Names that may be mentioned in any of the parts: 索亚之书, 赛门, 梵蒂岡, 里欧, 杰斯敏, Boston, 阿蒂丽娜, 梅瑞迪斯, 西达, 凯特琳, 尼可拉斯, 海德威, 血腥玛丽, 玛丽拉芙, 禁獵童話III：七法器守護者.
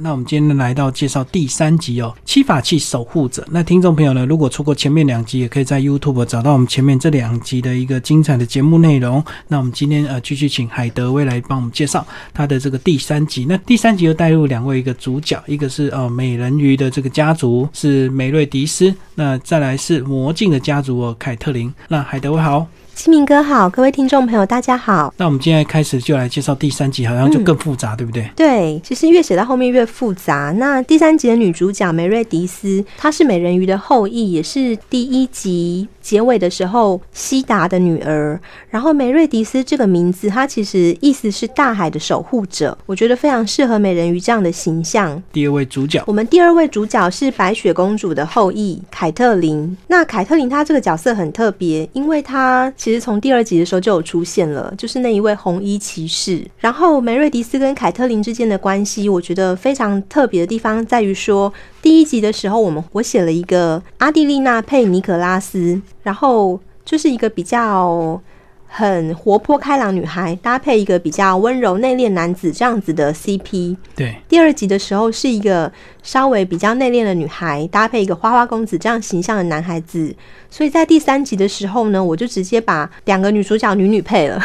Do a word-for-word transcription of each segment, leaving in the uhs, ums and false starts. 那我们今天来到介绍第三集哦，七法器守护者。那听众朋友呢，如果错过前面两集，也可以在 YouTube 找到我们前面这两集的一个精彩的节目内容。那我们今天呃继续请海德威来帮我们介绍他的这个第三集。那第三集又带入两位一个主角，一个是呃美人鱼的这个家族是梅瑞迪斯，那再来是魔镜的家族哦凯特琳。那海德威好。清明哥好，各位听众朋友大家好。那我们今天开始就来介绍第三集，好像就更复杂、嗯、对不对？对，其实越写到后面越复杂。那第三集的女主角梅瑞迪斯，她是美人鱼的后裔，也是第一集结尾的时候西达的女儿。然后梅瑞迪斯这个名字，她其实意思是大海的守护者，我觉得非常适合美人鱼这样的形象。第二位主角，我们第二位主角是白雪公主的后裔凯特琳。那凯特琳她这个角色很特别，因为她其实从第二集的时候就有出现了，就是那一位红衣骑士。然后梅瑞迪斯跟凯特琳之间的关系，我觉得非常特别的地方在于说，第一集的时候我们我写了一个阿蒂丽娜配尼可拉斯，然后就是一个比较很活泼开朗女孩搭配一个比较温柔内敛男子这样子的 C P。 对，第二集的时候是一个稍微比较内敛的女孩搭配一个花花公子这样形象的男孩子。所以在第三集的时候呢，我就直接把两个女主角女女配了。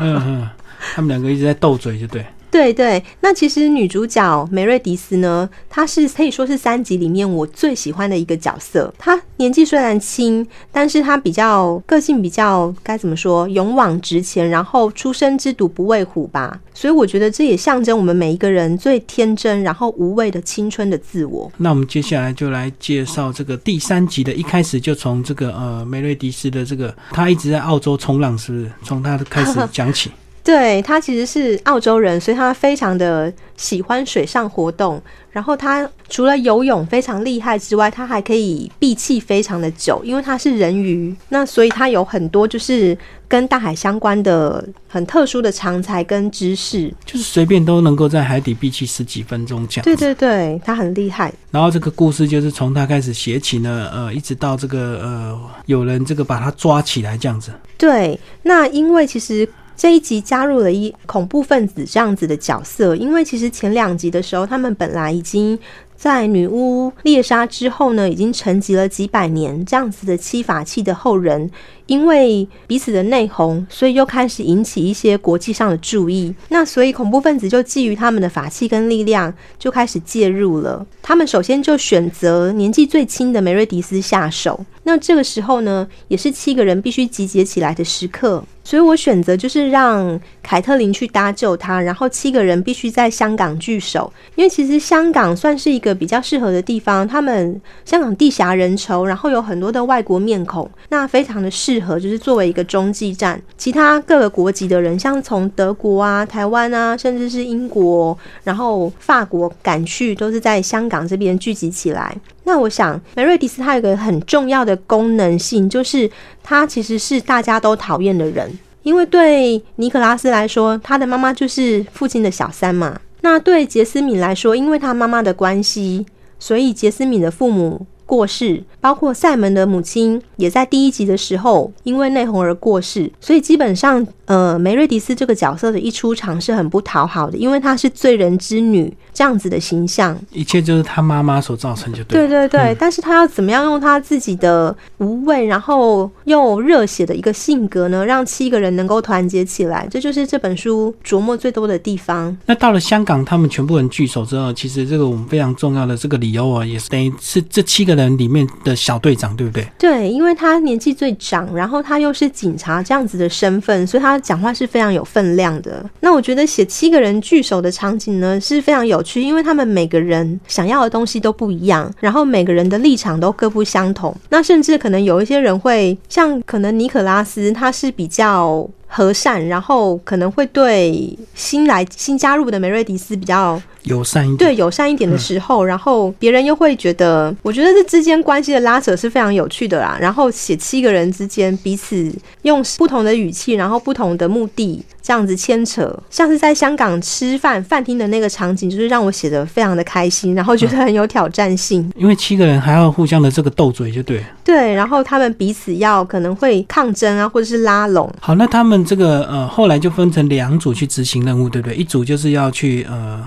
嗯嗯，他们两个一直在斗嘴就对对对。那其实女主角梅瑞迪斯呢，她是可以说是三集里面我最喜欢的一个角色。她年纪虽然轻，但是她比较个性比较该怎么说，勇往直前，然后初生之犊不畏虎吧。所以我觉得这也象征我们每一个人最天真然后无畏的青春的自我。那我们接下来就来介绍这个第三集的一开始，就从这个呃梅瑞迪斯的这个她一直在澳洲冲浪，是不是从她开始讲起？对，他其实是澳洲人，所以他非常的喜欢水上活动。然后他除了游泳非常厉害之外，他还可以闭气非常的久，因为他是人鱼。那所以他有很多就是跟大海相关的很特殊的常才跟知识，就是随便都能够在海底闭气十几分钟这样。对对对，他很厉害。然后这个故事就是从他开始写起呢，呃，一直到这个呃有人这个把他抓起来这样子。对，那因为其实这一集加入了一恐怖分子这样子的角色，因为其实前两集的时候，他们本来已经在女巫猎杀之后呢，已经沉寂了几百年这样子的七法器的后人，因为彼此的内讧，所以又开始引起一些国际上的注意。那所以恐怖分子就基于他们的法器跟力量就开始介入了。他们首先就选择年纪最轻的梅瑞迪斯下手。那这个时候呢，也是七个人必须集结起来的时刻，所以我选择就是让凯特琳去搭救他，然后七个人必须在香港聚首。因为其实香港算是一个比较适合的地方，他们香港地狭人稠，然后有很多的外国面孔，那非常的适合适合就是作为一个中继站。其他各个国籍的人，像从德国啊、台湾啊，甚至是英国，然后法国赶去，都是在香港这边聚集起来。那我想梅瑞迪斯他有一个很重要的功能性，就是他其实是大家都讨厌的人。因为对尼可拉斯来说，他的妈妈就是父亲的小三嘛。那对杰斯敏来说，因为他妈妈的关系，所以杰斯敏的父母过世，包括赛门的母亲也在第一集的时候因为内讧而过世。所以基本上呃，梅瑞迪斯这个角色的一出场是很不讨好的，因为她是罪人之女这样子的形象，一切就是她妈妈所造成就对了。对对对、嗯、但是她要怎么样用她自己的无畏然后又热血的一个性格呢，让七个人能够团结起来，这就是这本书琢磨最多的地方。那到了香港，他们全部人聚首之后，其实这个我们非常重要的这个理由啊，也是等于是这七个人里面的小队长，对不对？对，因为他年纪最长，然后他又是警察这样子的身份，所以他讲话是非常有分量的。那我觉得写七个人聚首的场景呢是非常有趣，因为他们每个人想要的东西都不一样，然后每个人的立场都各不相同。那甚至可能有一些人会像可能尼可拉斯，他是比较和善，然后可能会对新来新加入的梅瑞迪斯比较友善一点，对，友善一点的时候、嗯、然后别人又会觉得，我觉得这之间关系的拉扯是非常有趣的啦。然后写七个人之间彼此用不同的语气，然后不同的目的这样子牵扯，像是在香港吃饭饭厅的那个场景，就是让我写得非常的开心，然后觉得很有挑战性、嗯、因为七个人还要互相的这个斗嘴就对对，然后他们彼此要可能会抗争啊，或者是拉拢。好，那他们这个呃后来就分成两组去执行任务，对不对？一组就是要去呃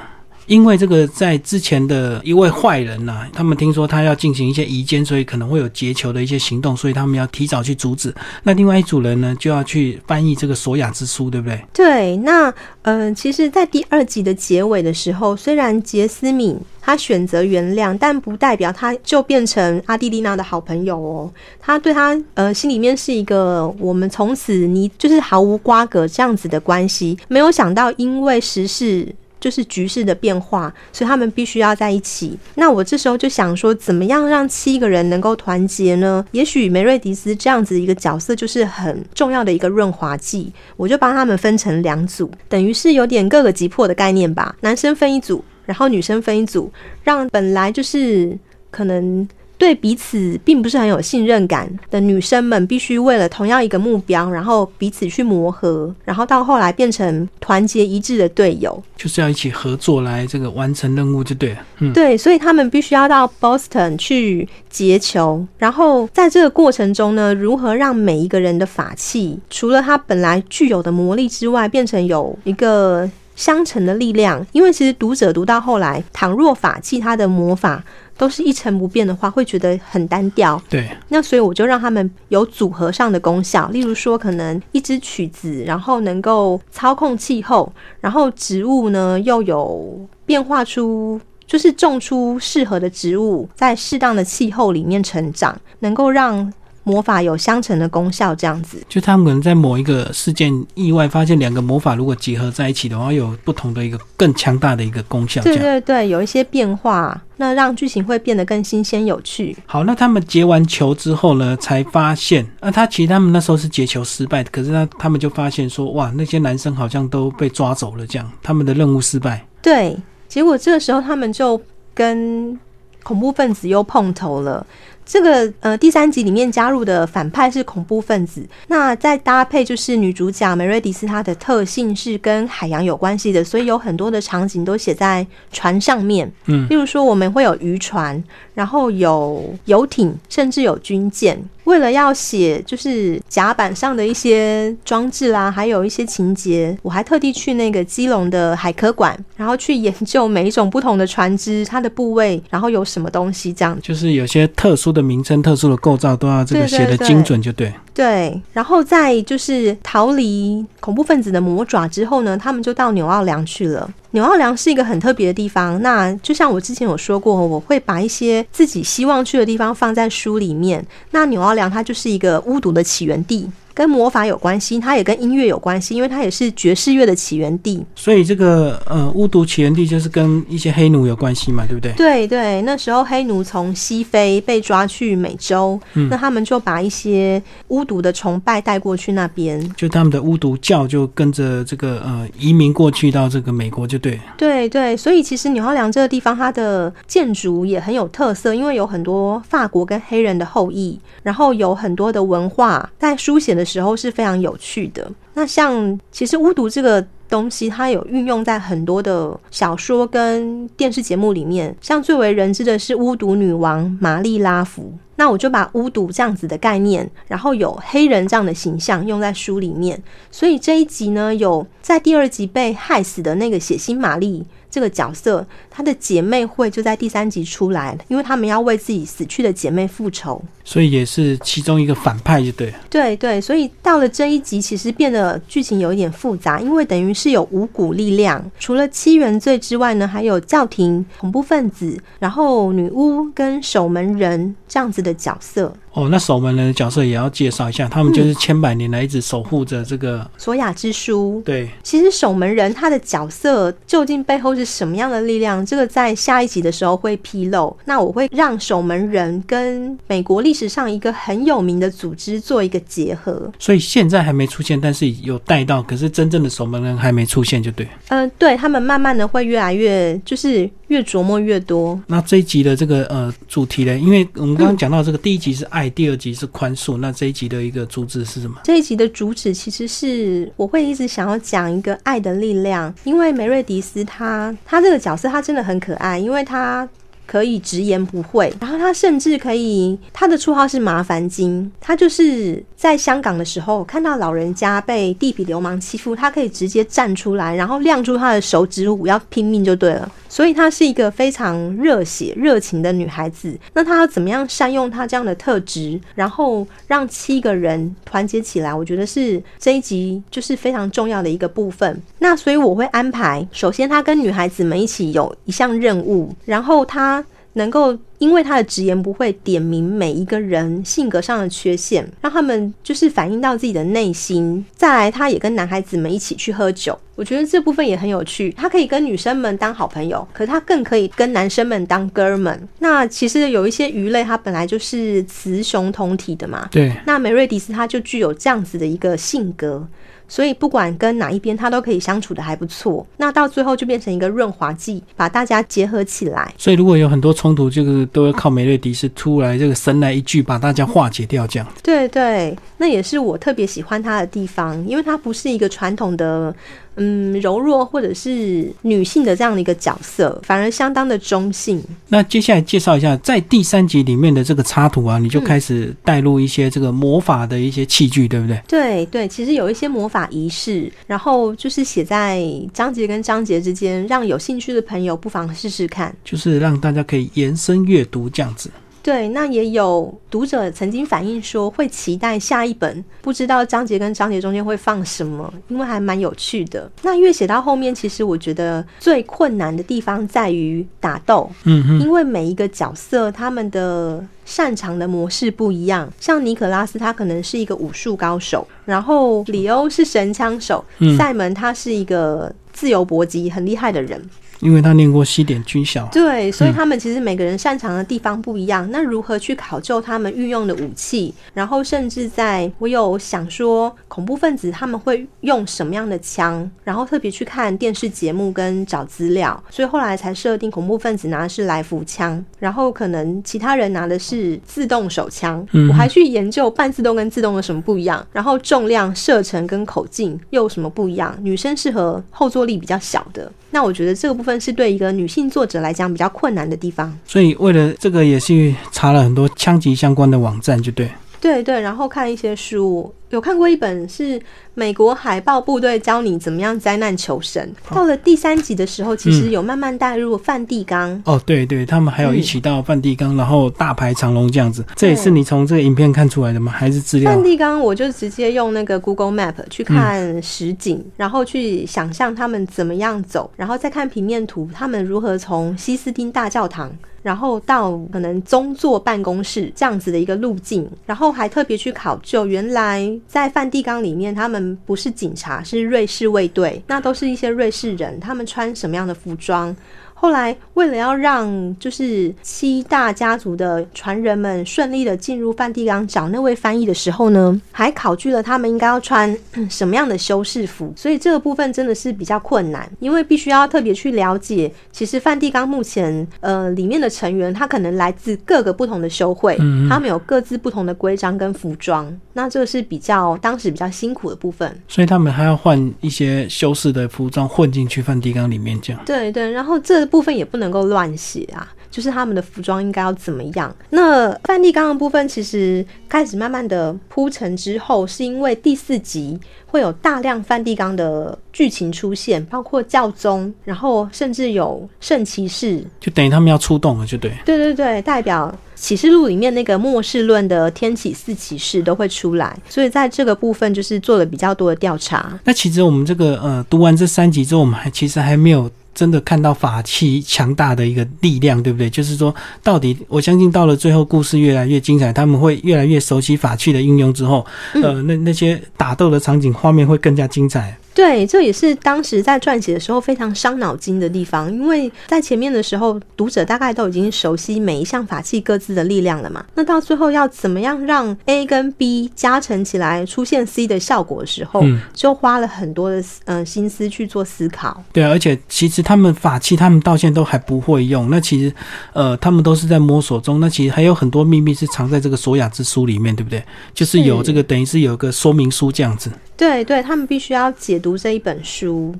因为这个在之前的一位坏人啊，他们听说他要进行一些移监，所以可能会有劫囚的一些行动，所以他们要提早去阻止。那另外一组人呢，就要去翻译这个索亚之书，对不对？对，那呃，其实在第二集的结尾的时候，虽然杰斯敏他选择原谅，但不代表他就变成阿蒂丽娜的好朋友哦。他对他呃心里面是一个我们从此你就是毫无瓜葛这样子的关系。没有想到因为时事就是局势的变化，所以他们必须要在一起。那我这时候就想说，怎么样让七个人能够团结呢？也许梅瑞迪斯这样子一个角色就是很重要的一个润滑剂，我就帮他们分成两组，等于是有点各个击破的概念吧，男生分一组，然后女生分一组，让本来就是可能对彼此并不是很有信任感的女生们必须为了同样一个目标，然后彼此去磨合，然后到后来变成团结一致的队友，就是要一起合作来这个完成任务就对了、嗯、对，所以他们必须要到 Boston 去劫囚，然后在这个过程中呢，如何让每一个人的法器除了他本来具有的魔力之外，变成有一个相乘的力量。因为其实读者读到后来，倘若法器它的魔法都是一成不变的话，会觉得很单调。对，那所以我就让他们有组合上的功效，例如说可能一支曲子，然后能够操控气候，然后植物呢又有变化出，就是种出适合的植物，在适当的气候里面成长，能够让魔法有相乘的功效这样子。就他们可能在某一个事件意外发现，两个魔法如果结合在一起的话，有不同的一个更强大的一个功效。对对对，有一些变化，那让剧情会变得更新鲜有趣。好，那他们劫完球之后呢，才发现啊，他其实他们那时候是劫球失败，可是他他们就发现说，哇，那些男生好像都被抓走了，这样他们的任务失败。对，结果这个时候他们就跟恐怖分子又碰头了。这个呃第三集里面加入的反派是恐怖分子，那再搭配就是女主角梅瑞迪斯，她的特性是跟海洋有关系的，所以有很多的场景都写在船上面，嗯，例如说我们会有渔船，然后有游艇，甚至有军舰。为了要写就是甲板上的一些装置啦，还有一些情节，我还特地去那个基隆的海科馆，然后去研究每一种不同的船只，它的部位，然后有什么东西这样，就是有些特殊的名称、特殊的构造都要这个写的精准就对。对对对对，然后在就是逃离恐怖分子的魔爪之后呢，他们就到纽奥良去了。纽奥良是一个很特别的地方，那就像我之前有说过，我会把一些自己希望去的地方放在书里面。那纽奥良它就是一个巫毒的起源地，跟魔法有关系，它也跟音乐有关系，因为它也是爵士乐的起源地。所以这个呃巫毒起源地就是跟一些黑奴有关系嘛，对不对？对对，那时候黑奴从西非被抓去美洲，嗯、那他们就把一些巫巫毒的崇拜带过去那边，就他们的巫毒教就跟着这个呃移民过去到这个美国就对对对，所以其实纽奥良这个地方它的建筑也很有特色，因为有很多法国跟黑人的后裔，然后有很多的文化，在书写的时候是非常有趣的。那像其实巫毒这个东西它有运用在很多的小说跟电视节目里面，像最为人知的是巫毒女王玛丽拉芙，那我就把巫毒这样子的概念，然后有黑人这样的形象用在书里面。所以这一集呢，有在第二集被害死的那个血腥玛丽这个角色，她的姐妹会就在第三集出来，因为他们要为自己死去的姐妹复仇，所以也是其中一个反派就对对对，所以到了这一集其实变得剧情有一点复杂，因为等于是有五股力量，除了七原罪之外呢，还有教廷、恐怖分子，然后女巫跟守门人这样子的角色。哦，那守门人的角色也要介绍一下，他们就是千百年来一直守护着这个、嗯、索亚之书。对，其实守门人他的角色究竟背后是什么样的力量，这个在下一集的时候会披露。那我会让守门人跟美国历史上一个很有名的组织做一个结合，所以现在还没出现，但是有带到，可是真正的守门人还没出现就对。嗯、呃，对，他们慢慢的会越来越就是越琢磨越多。那这一集的这个呃主题呢，因为我们刚刚讲到这个、嗯、第一集是爱，第二集是宽恕，那这一集的一个主旨是什么？这一集的主旨其实是我会一直想要讲一个爱的力量，因为梅瑞迪斯他他这个角色他真的很可爱，因为他可以直言不讳，然后他甚至可以，他的绰号是麻烦精，他就是在香港的时候看到老人家被地痞流氓欺负，他可以直接站出来，然后亮出他的手指骨要拼命就对了。所以她是一个非常热血热情的女孩子。那她要怎么样善用她这样的特质，然后让七个人团结起来，我觉得是这一集就是非常重要的一个部分。那所以我会安排，首先她跟女孩子们一起有一项任务，然后她能够因为他的直言不讳点明每一个人性格上的缺陷，让他们就是反映到自己的内心。再来他也跟男孩子们一起去喝酒，我觉得这部分也很有趣，他可以跟女生们当好朋友，可是他更可以跟男生们当哥们。那其实有一些鱼类它本来就是雌雄同体的嘛，对，那梅瑞迪斯他就具有这样子的一个性格，所以不管跟哪一边他都可以相处的还不错，那到最后就变成一个润滑剂，把大家结合起来。所以如果有很多冲突，这个都会靠梅瑞迪斯突然这个神来一句把大家化解掉，这样。对对，那也是我特别喜欢他的地方，因为他不是一个传统的嗯，柔弱或者是女性的这样的一个角色，反而相当的中性。那接下来介绍一下在第三集里面的这个插图啊，你就开始带入一些这个魔法的一些器具，对不对？对对，其实有一些魔法仪式，然后就是写在章节跟章节之间，让有兴趣的朋友不妨试试看，就是让大家可以延伸阅读这样子。对，那也有读者曾经反映说会期待下一本，不知道章节跟章节中间会放什么，因为还蛮有趣的。那越写到后面，其实我觉得最困难的地方在于打斗，嗯哼，因为每一个角色他们的擅长的模式不一样，像尼可拉斯他可能是一个武术高手，然后里欧是神枪手，嗯，塞门他是一个自由搏击很厉害的人，因为他念过西点军校，对，所以他们其实每个人擅长的地方不一样，嗯，那如何去考究他们运用的武器，然后甚至在我有想说恐怖分子他们会用什么样的枪，然后特别去看电视节目跟找资料，所以后来才设定恐怖分子拿的是来福枪，然后可能其他人拿的是自动手枪，嗯，我还去研究半自动跟自动有什么不一样，然后重量、射程跟口径又有什么不一样，女生适合后坐力比较小的。那我觉得这个部分是对一个女性作者来讲比较困难的地方，所以为了这个也是查了很多枪击相关的网站，就对对对，然后看一些书，有看过一本是美国海豹部队教你怎么样灾难求生，哦，到了第三集的时候其实有慢慢带入梵蒂冈，嗯，哦对对，他们还有一起到梵蒂冈，嗯，然后大排长龙这样子。这也是你从这个影片看出来的吗？还是资料？梵蒂冈我就直接用那个 Google Map 去看实景，嗯，然后去想象他们怎么样走，然后再看平面图他们如何从西斯汀大教堂然后到可能宗座办公室这样子的一个路径，然后还特别去考究原来在梵蒂冈里面他们不是警察，是瑞士卫队，那都是一些瑞士人，他们穿什么样的服装。后来为了要让就是七大家族的传人们顺利的进入梵蒂冈找那位翻译的时候呢，还考据了他们应该要穿什么样的修饰服，所以这个部分真的是比较困难，因为必须要特别去了解其实梵蒂冈目前呃里面的成员他可能来自各个不同的修会，嗯嗯，他们有各自不同的规章跟服装，那这是比较当时比较辛苦的部分，所以他们还要换一些修饰的服装混进去梵蒂冈里面这样。对对，然后这部分也不能够乱写啊，就是他们的服装应该要怎么样。那梵蒂冈的部分其实开始慢慢的铺陈之后，是因为第四集会有大量梵蒂冈的剧情出现，包括教宗，然后甚至有圣骑士，就等于他们要出动了，就对对对对，代表启示录里面那个末世论的天启四骑士都会出来，所以在这个部分就是做了比较多的调查。那其实我们这个呃读完这三集之后，我们还其实还没有真的看到法器强大的一个力量，对不对？就是说到底我相信到了最后故事越来越精彩，他们会越来越熟悉法器的应用之后，嗯，呃，那那些打斗的场景画面会更加精彩。对，这也是当时在撰写的时候非常伤脑筋的地方，因为在前面的时候读者大概都已经熟悉每一项法器各自的力量了嘛，那到最后要怎么样让 A 跟 B 加成起来出现 C 的效果的时候，嗯，就花了很多的、呃、心思去做思考。对，而且其实他们法器他们到现在都还不会用，那其实呃，他们都是在摸索中，那其实还有很多秘密是藏在这个索亚之书里面，对不对？就是有这个等于是有个说明书这样子。对对，他们必须要解读这一本书。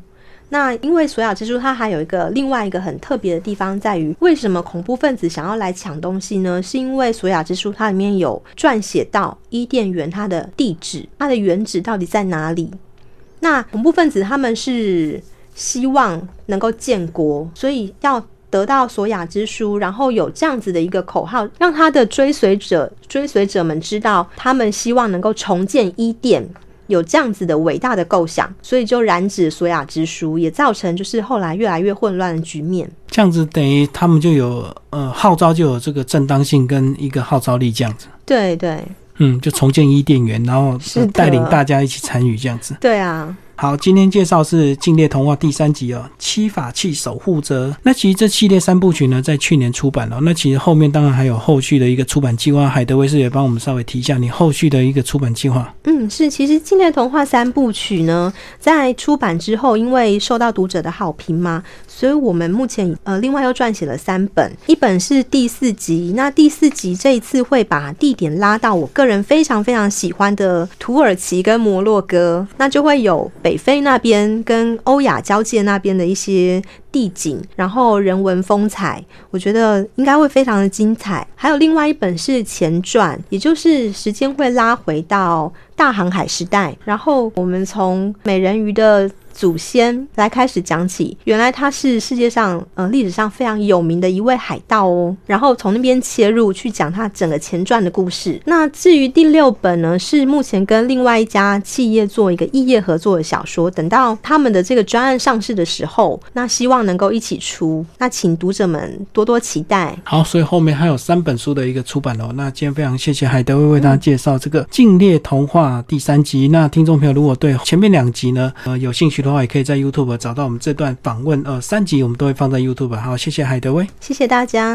那因为索亚之书它还有一个另外一个很特别的地方在于，为什么恐怖分子想要来抢东西呢？是因为索亚之书它里面有撰写到伊甸园它的地址，它的原址到底在哪里。那恐怖分子他们是希望能够建国，所以要得到索亚之书，然后有这样子的一个口号，让他的追随者追随者们知道，他们希望能够重建伊甸，有这样子的伟大的构想，所以就染指索亚之书，也造成就是后来越来越混乱的局面。这样子等于他们就有呃号召，就有这个正当性跟一个号召力这样子。对对，嗯，就重建伊甸园，然后带领大家一起参与这样子。对啊。好，今天介绍是《禁猎童话》第三集哦，七法器守护者。那其实这系列三部曲呢，在去年出版了、哦。那其实后面当然还有后续的一个出版计划，海德威士也帮我们稍微提一下你后续的一个出版计划。嗯，是，其实《禁猎童话》三部曲呢，在出版之后，因为受到读者的好评嘛，所以我们目前呃，另外又撰写了三本，一本是第四集。那第四集这一次会把地点拉到我个人非常非常喜欢的土耳其跟摩洛哥，那就会有北非那边跟欧亚交界那边的一些地景，然后人文风采，我觉得应该会非常的精彩。还有另外一本是前传，也就是时间会拉回到大航海时代，然后我们从美人鱼的祖先来开始讲起，原来他是世界上呃历史上非常有名的一位海盗哦，然后从那边切入去讲他整个前传的故事。那至于第六本呢，是目前跟另外一家企业做一个异业合作的小说，等到他们的这个专案上市的时候，那希望能够一起出，那请读者们多多期待。好，所以后面还有三本书的一个出版哦。那今天非常谢谢海德威为大家介绍这个《禁猎童话》第三集。那听众朋友如果对前面两集呢呃有兴趣的话，也可以在 YouTube 找到我们这段访问，呃，三集我们都会放在 YouTube。 好，谢谢海德威，谢谢大家。